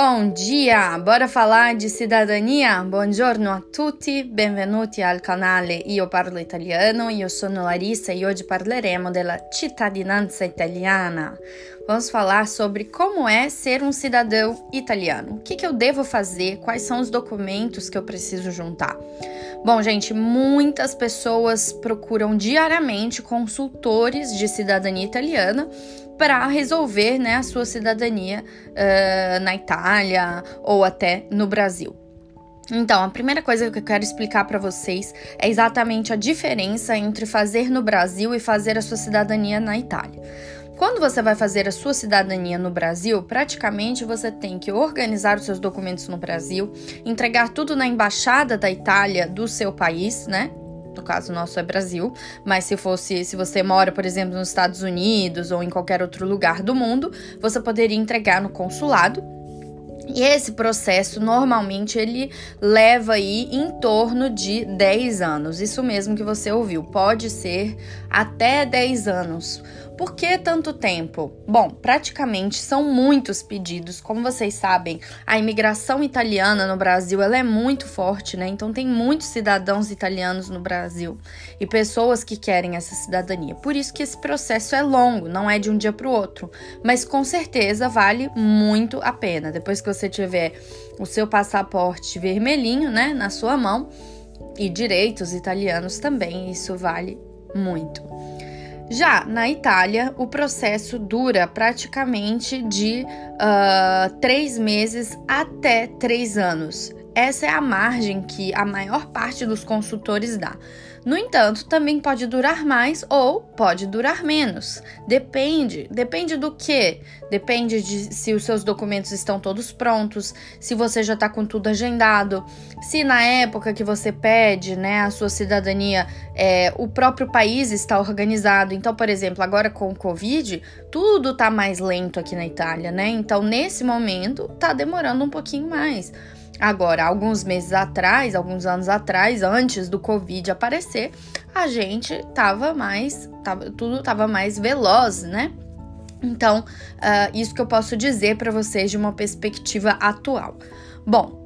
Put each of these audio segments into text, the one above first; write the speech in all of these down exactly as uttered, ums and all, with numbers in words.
Bom dia! Bora falar de cidadania? Buongiorno a tutti, benvenuti al canale Io Parlo Italiano, io sono Larissa e hoje parleremo della cittadinanza italiana. Vamos falar sobre como é ser um cidadão italiano. O que, que eu devo fazer? Quais são os documentos que eu preciso juntar? Bom, gente, muitas pessoas procuram diariamente consultores de cidadania italiana para resolver, né, a sua cidadania uh, na Itália ou até no Brasil. Então, a primeira coisa que eu quero explicar para vocês é exatamente a diferença entre fazer no Brasil e fazer a sua cidadania na Itália. Quando você vai fazer a sua cidadania no Brasil, praticamente você tem que organizar os seus documentos no Brasil, entregar tudo na embaixada da Itália do seu país, né? No caso, o nosso é Brasil, mas se fosse, se você mora, por exemplo, nos Estados Unidos ou em qualquer outro lugar do mundo, você poderia entregar no consulado. E esse processo, normalmente, ele leva aí em torno de dez anos. Isso mesmo que você ouviu, pode ser até dez anos. Por que tanto tempo? Bom, praticamente são muitos pedidos. Como vocês sabem, a imigração italiana no Brasil, ela é muito forte, né? Então tem muitos cidadãos italianos no Brasil e pessoas que querem essa cidadania. Por isso que esse processo é longo, não é de um dia para o outro. Mas com certeza vale muito a pena. Depois que você tiver o seu passaporte vermelhinho, né, na sua mão, e direitos italianos também, isso vale muito. Já na Itália, o processo dura praticamente de uh, três meses até três anos. Essa é a margem que a maior parte dos consultores dá. No entanto, também pode durar mais ou pode durar menos. Depende. Depende do quê? Depende de se os seus documentos estão todos prontos, se você já está com tudo agendado, se na época que você pede, né, a sua cidadania, é, o próprio país está organizado. Então, por exemplo, agora com o Covid, tudo está mais lento aqui na Itália, né? Então, nesse momento, está demorando um pouquinho mais. Agora, alguns meses atrás, alguns anos atrás, antes do Covid aparecer, a gente tava mais, tava, tudo tava mais veloz, né? Então, uh, isso que eu posso dizer para vocês de uma perspectiva atual. Bom,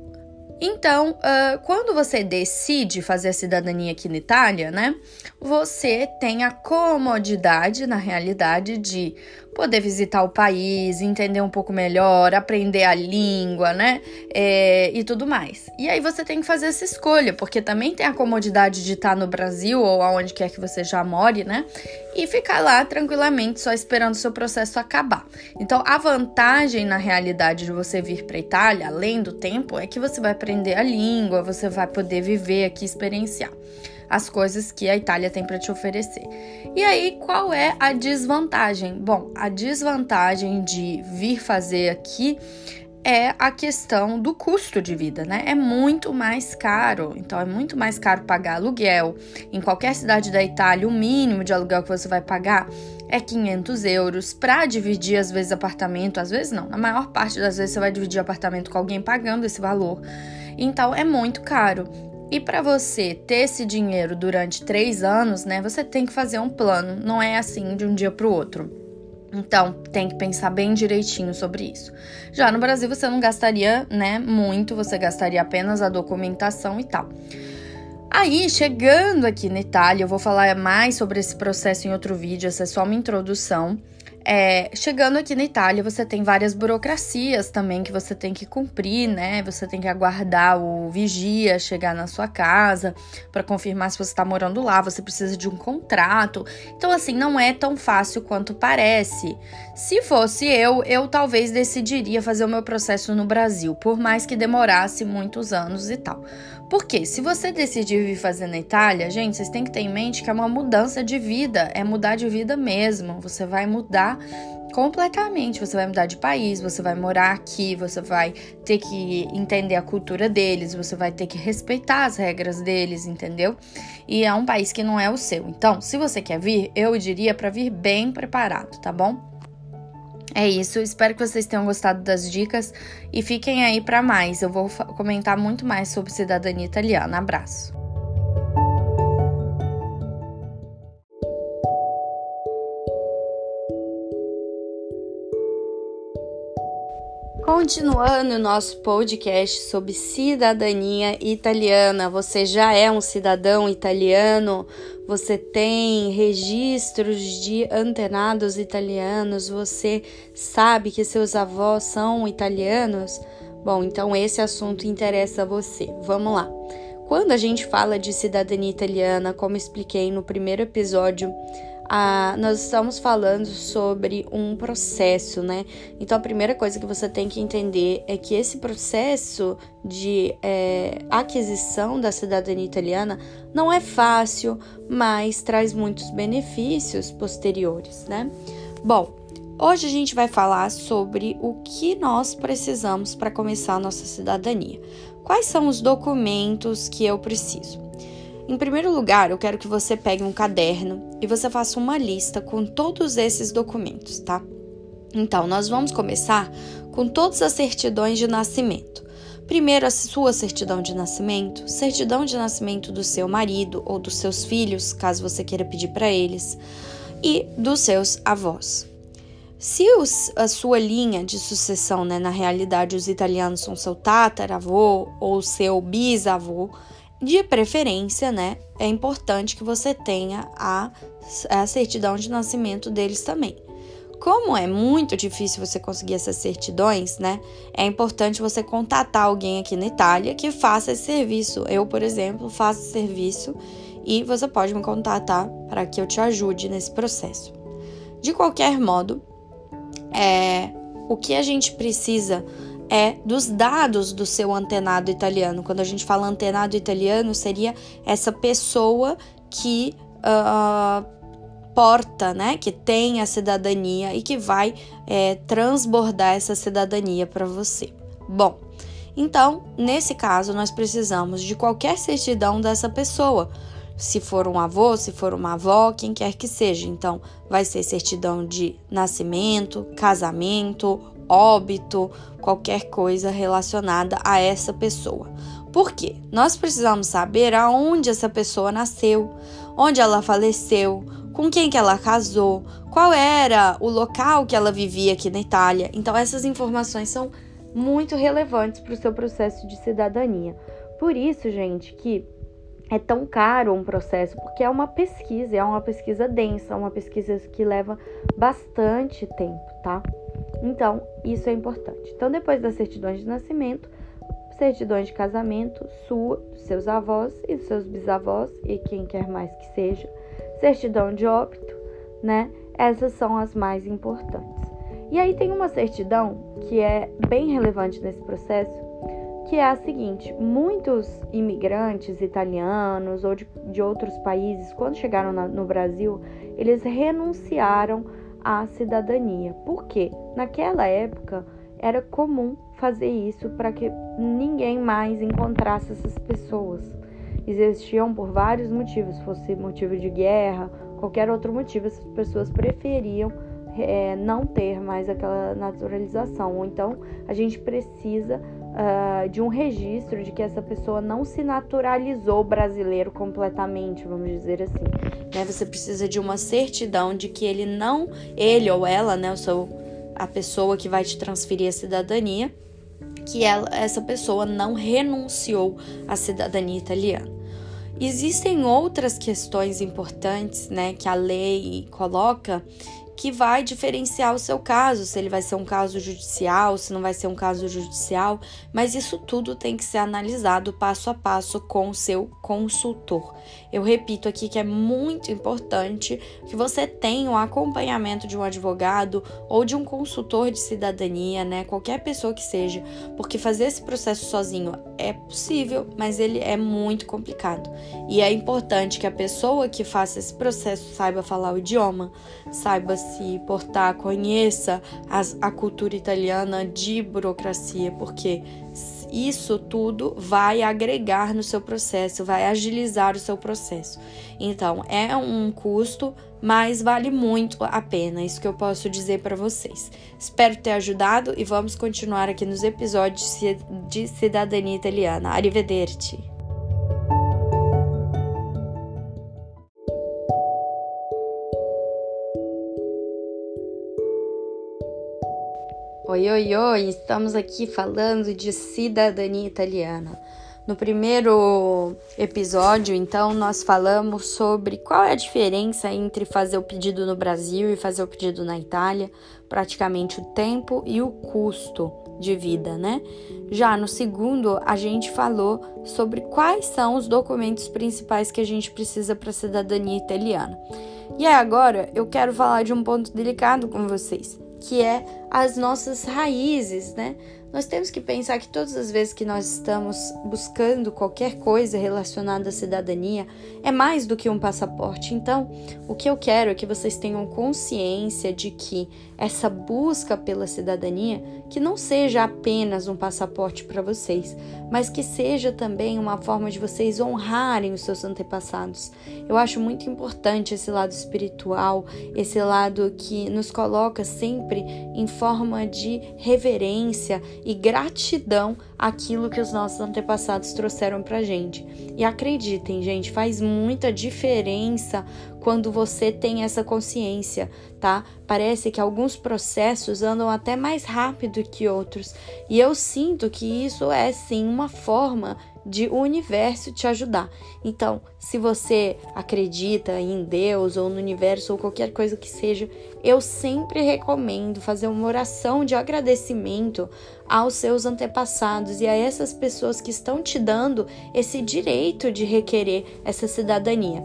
então, uh, quando você decide fazer a cidadania aqui na Itália, né? Você tem a comodidade, na realidade, de poder visitar o país, entender um pouco melhor, aprender a língua, né, é, e tudo mais. E aí você tem que fazer essa escolha, porque também tem a comodidade de estar no Brasil ou aonde quer que você já more, né, e ficar lá tranquilamente só esperando o seu processo acabar. Então, a vantagem, na realidade, de você vir para a Itália, além do tempo, é que você vai aprender a língua, você vai poder viver aqui, experienciar as coisas que a Itália tem para te oferecer. E aí, qual é a desvantagem? Bom, a desvantagem de vir fazer aqui é a questão do custo de vida, né? É muito mais caro. Então, é muito mais caro pagar aluguel. Em qualquer cidade da Itália, o mínimo de aluguel que você vai pagar é quinhentos euros para dividir, às vezes, apartamento. Às vezes, não. Na maior parte das vezes, você vai dividir apartamento com alguém pagando esse valor. Então, é muito caro. E para você ter esse dinheiro durante três anos, né, você tem que fazer um plano, não é assim de um dia para o outro. Então, tem que pensar bem direitinho sobre isso. Já no Brasil, você não gastaria, né, muito, você gastaria apenas a documentação e tal. Aí, chegando aqui na Itália, eu vou falar mais sobre esse processo em outro vídeo, essa é só uma introdução. É, chegando aqui na Itália, você tem várias burocracias também que você tem que cumprir, né? Você tem que aguardar o vigia chegar na sua casa para confirmar se você tá morando lá, você precisa de um contrato. Então, assim, não é tão fácil quanto parece. Se fosse eu, eu talvez decidiria fazer o meu processo no Brasil, por mais que demorasse muitos anos e tal. Porque se você decidir vir fazer na Itália, gente, vocês têm que ter em mente que é uma mudança de vida, é mudar de vida mesmo, você vai mudar completamente, você vai mudar de país, você vai morar aqui, você vai ter que entender a cultura deles, você vai ter que respeitar as regras deles, entendeu? E é um país que não é o seu. Então, se você quer vir, eu diria para vir bem preparado, tá bom? É isso, espero que vocês tenham gostado das dicas e fiquem aí para mais. Eu vou comentar muito mais sobre cidadania italiana. Abraço! Continuando o nosso podcast sobre cidadania italiana, você já é um cidadão italiano? Você tem registros de antenados italianos? Você sabe que seus avós são italianos? Bom, então esse assunto interessa a você. Vamos lá. Quando a gente fala de cidadania italiana, como expliquei no primeiro episódio, Ah, nós estamos falando sobre um processo, né? Então, a primeira coisa que você tem que entender é que esse processo de é, aquisição da cidadania italiana não é fácil, mas traz muitos benefícios posteriores, né? Bom, hoje a gente vai falar sobre o que nós precisamos para começar a nossa cidadania. Quais são os documentos que eu preciso? Em primeiro lugar, eu quero que você pegue um caderno e você faça uma lista com todos esses documentos, tá? Então, nós vamos começar com todas as certidões de nascimento. Primeiro, a sua certidão de nascimento, certidão de nascimento do seu marido ou dos seus filhos, caso você queira pedir para eles, e dos seus avós. Se os, a sua linha de sucessão, né, na realidade, os italianos são seu tataravô ou seu bisavô, de preferência, né, é importante que você tenha a, a certidão de nascimento deles também. Como é muito difícil você conseguir essas certidões, né, é importante você contatar alguém aqui na Itália que faça esse serviço. Eu, por exemplo, faço esse serviço e você pode me contatar para que eu te ajude nesse processo. De qualquer modo, é, o que a gente precisa é dos dados do seu antenado italiano. Quando a gente fala antenado italiano, seria essa pessoa que uh, porta, né, que tem a cidadania e que vai é, transbordar essa cidadania para você. Bom, então, nesse caso, nós precisamos de qualquer certidão dessa pessoa. Se for um avô, se for uma avó, quem quer que seja. Então, vai ser certidão de nascimento, casamento, óbito, qualquer coisa relacionada a essa pessoa. Por quê? Nós precisamos saber aonde essa pessoa nasceu, onde ela faleceu, com quem que ela casou, qual era o local que ela vivia aqui na Itália. Então, essas informações são muito relevantes para o seu processo de cidadania. Por isso, gente, que é tão caro um processo, porque é uma pesquisa, é uma pesquisa densa, uma pesquisa que leva bastante tempo, tá? Então, isso é importante. Então, depois das certidões de nascimento, certidões de casamento, sua, dos seus avós e dos seus bisavós e quem quer mais que seja, certidão de óbito, né? Essas são as mais importantes. E aí tem uma certidão que é bem relevante nesse processo, que é a seguinte: muitos imigrantes italianos ou de, de outros países, quando chegaram na, no Brasil, eles renunciaram a cidadania. Por quê? Naquela época era comum fazer isso para que ninguém mais encontrasse essas pessoas. Existiam por vários motivos, fosse motivo de guerra, qualquer outro motivo, essas pessoas preferiam é, não ter mais aquela naturalização. Então, a gente precisa uh, de um registro de que essa pessoa não se naturalizou brasileiro completamente, vamos dizer assim. Você precisa de uma certidão de que ele não, ele ou ela, né, a pessoa que vai te transferir a cidadania, que ela, essa pessoa não renunciou à cidadania italiana. Existem outras questões importantes, né, que a lei coloca, que vai diferenciar o seu caso, se ele vai ser um caso judicial, se não vai ser um caso judicial, mas isso tudo tem que ser analisado passo a passo com o seu consultor. Eu repito aqui que é muito importante que você tenha o acompanhamento de um advogado ou de um consultor de cidadania, né? Qualquer pessoa que seja, porque fazer esse processo sozinho é possível, mas ele é muito complicado. E é importante que a pessoa que faça esse processo saiba falar o idioma, saiba se portar, conheça as, a cultura italiana de burocracia, porque isso tudo vai agregar no seu processo, vai agilizar o seu processo. Então, é um custo, mas vale muito a pena, isso que eu posso dizer para vocês. Espero ter ajudado e vamos continuar aqui nos episódios de Cidadania Italiana. Arrivederci! Oi, oi, oi! Estamos aqui falando de cidadania italiana. No primeiro episódio, então, nós falamos sobre qual é a diferença entre fazer o pedido no Brasil e fazer o pedido na Itália, praticamente o tempo e o custo de vida, né? Já no segundo, a gente falou sobre quais são os documentos principais que a gente precisa para a cidadania italiana. E aí agora, eu quero falar de um ponto delicado com vocês, que é as nossas raízes, né? Nós temos que pensar que todas as vezes que nós estamos buscando qualquer coisa relacionada à cidadania, é mais do que um passaporte. Então, o que eu quero é que vocês tenham consciência de que essa busca pela cidadania, que não seja apenas um passaporte para vocês, mas que seja também uma forma de vocês honrarem os seus antepassados. Eu acho muito importante esse lado espiritual, esse lado que nos coloca sempre em forma de reverência e gratidão àquilo que os nossos antepassados trouxeram pra gente. E acreditem, gente, faz muita diferença quando você tem essa consciência, tá? Parece que alguns processos andam até mais rápido que outros. E eu sinto que isso é, sim, uma forma de o universo te ajudar. Então, se você acredita em Deus ou no universo ou qualquer coisa que seja, eu sempre recomendo fazer uma oração de agradecimento aos seus antepassados e a essas pessoas que estão te dando esse direito de requerer essa cidadania.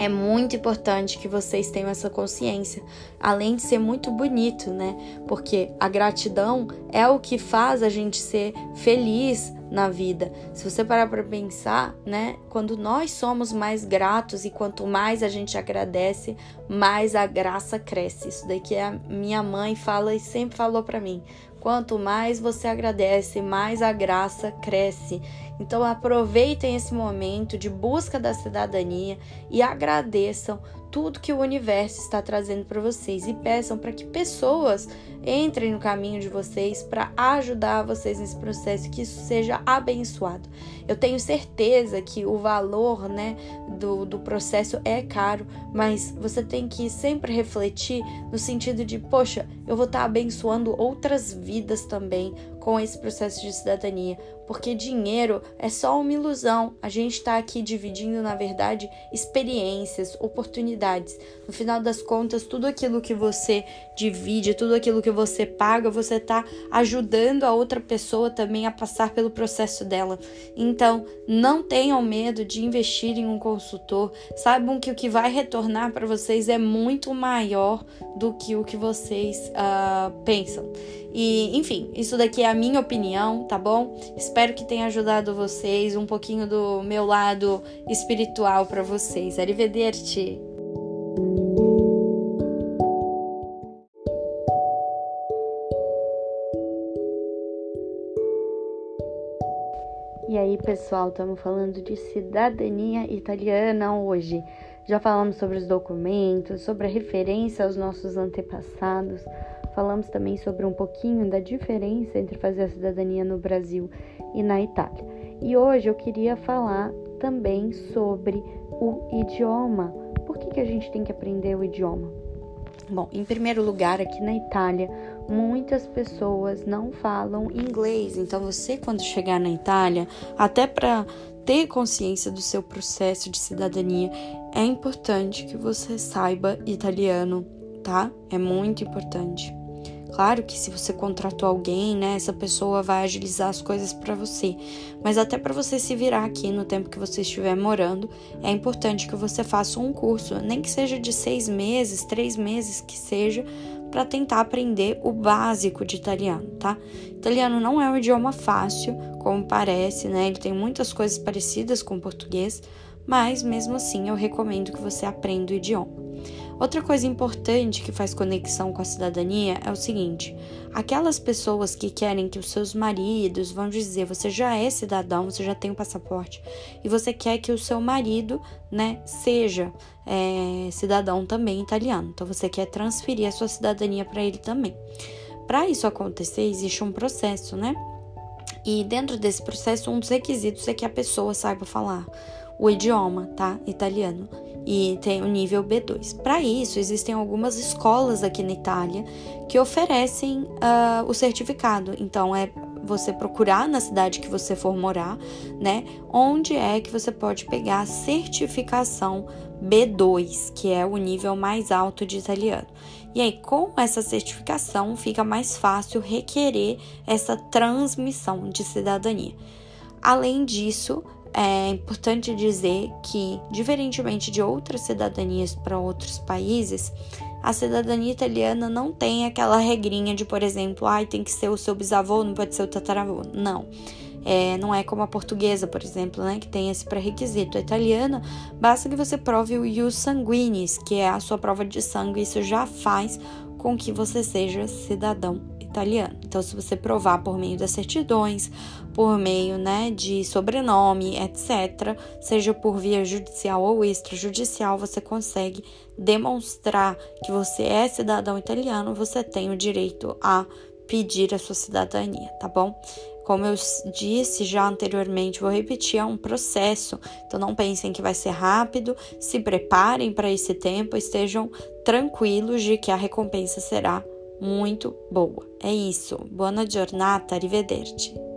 É muito importante que vocês tenham essa consciência, além de ser muito bonito, né? Porque a gratidão é o que faz a gente ser feliz na vida. Se você parar para pensar, né? Quando nós somos mais gratos e quanto mais a gente agradece, mais a graça cresce. Isso daqui a minha mãe fala e sempre falou para mim. Quanto mais você agradece, mais a graça cresce. Então aproveitem esse momento de busca da cidadania e agradeçam tudo que o universo está trazendo para vocês e peçam para que pessoas entrem no caminho de vocês para ajudar vocês nesse processo, que isso seja abençoado. Eu tenho certeza que o valor, né, do, do processo é caro, mas você tem que sempre refletir no sentido de, poxa, eu vou estar abençoando outras vidas também com esse processo de cidadania, porque dinheiro é só uma ilusão. A gente está aqui dividindo, na verdade, experiências, oportunidades. No final das contas, tudo aquilo que você divide, tudo aquilo que você paga, você está ajudando a outra pessoa também a passar pelo processo dela. Então, não tenham medo de investir em um consultor. Saibam que o que vai retornar para vocês é muito maior do que o que vocês uh, pensam. E, enfim, isso daqui é a minha opinião, tá bom? Espero que tenha ajudado vocês, um pouquinho do meu lado espiritual para vocês. Arrivederci! E aí, pessoal, estamos falando de cidadania italiana hoje. Já falamos sobre os documentos, sobre a referência aos nossos antepassados. Falamos também sobre um pouquinho da diferença entre fazer a cidadania no Brasil e na Itália. E hoje eu queria falar também sobre o idioma. Por que que a gente tem que aprender o idioma? Bom, em primeiro lugar, aqui na Itália, muitas pessoas não falam inglês. Então, você, quando chegar na Itália, até para ter consciência do seu processo de cidadania, é importante que você saiba italiano, tá? É muito importante. Claro que se você contratou alguém, né, essa pessoa vai agilizar as coisas para você. Mas até para você se virar aqui no tempo que você estiver morando, é importante que você faça um curso, nem que seja de seis meses, três meses que seja, para tentar aprender o básico de italiano, tá? Italiano não é um idioma fácil, como parece, né? Ele tem muitas coisas parecidas com o português, mas mesmo assim eu recomendo que você aprenda o idioma. Outra coisa importante que faz conexão com a cidadania é o seguinte: aquelas pessoas que querem que os seus maridos vão dizer, você já é cidadão, você já tem o passaporte, e você quer que o seu marido, né, seja é, cidadão também italiano, então você quer transferir a sua cidadania para ele também. Para isso acontecer, existe um processo, né? E dentro desse processo, um dos requisitos é que a pessoa saiba falar o idioma, tá? Italiano. E tem o nível B dois. Para isso, existem algumas escolas aqui na Itália que oferecem uh, o certificado. Então, é você procurar na cidade que você for morar, né? Onde é que você pode pegar a certificação B dois, que é o nível mais alto de italiano. E aí, com essa certificação, fica mais fácil requerer essa transmissão de cidadania. Além disso, é importante dizer que, diferentemente de outras cidadanias para outros países, a cidadania italiana não tem aquela regrinha de, por exemplo, ai, tem que ser o seu bisavô, não pode ser o tataravô. Não. É, não é como a portuguesa, por exemplo, né, que tem esse pré-requisito. A italiana, basta que você prove o ius sanguinis, que é a sua prova de sangue, isso já faz com que você seja cidadão italiano. Então, se você provar por meio das certidões, por meio, né, de sobrenome, etcétera, seja por via judicial ou extrajudicial, você consegue demonstrar que você é cidadão italiano, você tem o direito a pedir a sua cidadania, tá bom? Como eu disse já anteriormente, vou repetir, é um processo, então não pensem que vai ser rápido, se preparem para esse tempo, estejam tranquilos de que a recompensa será muito boa. É isso, buona giornata, arrivederci.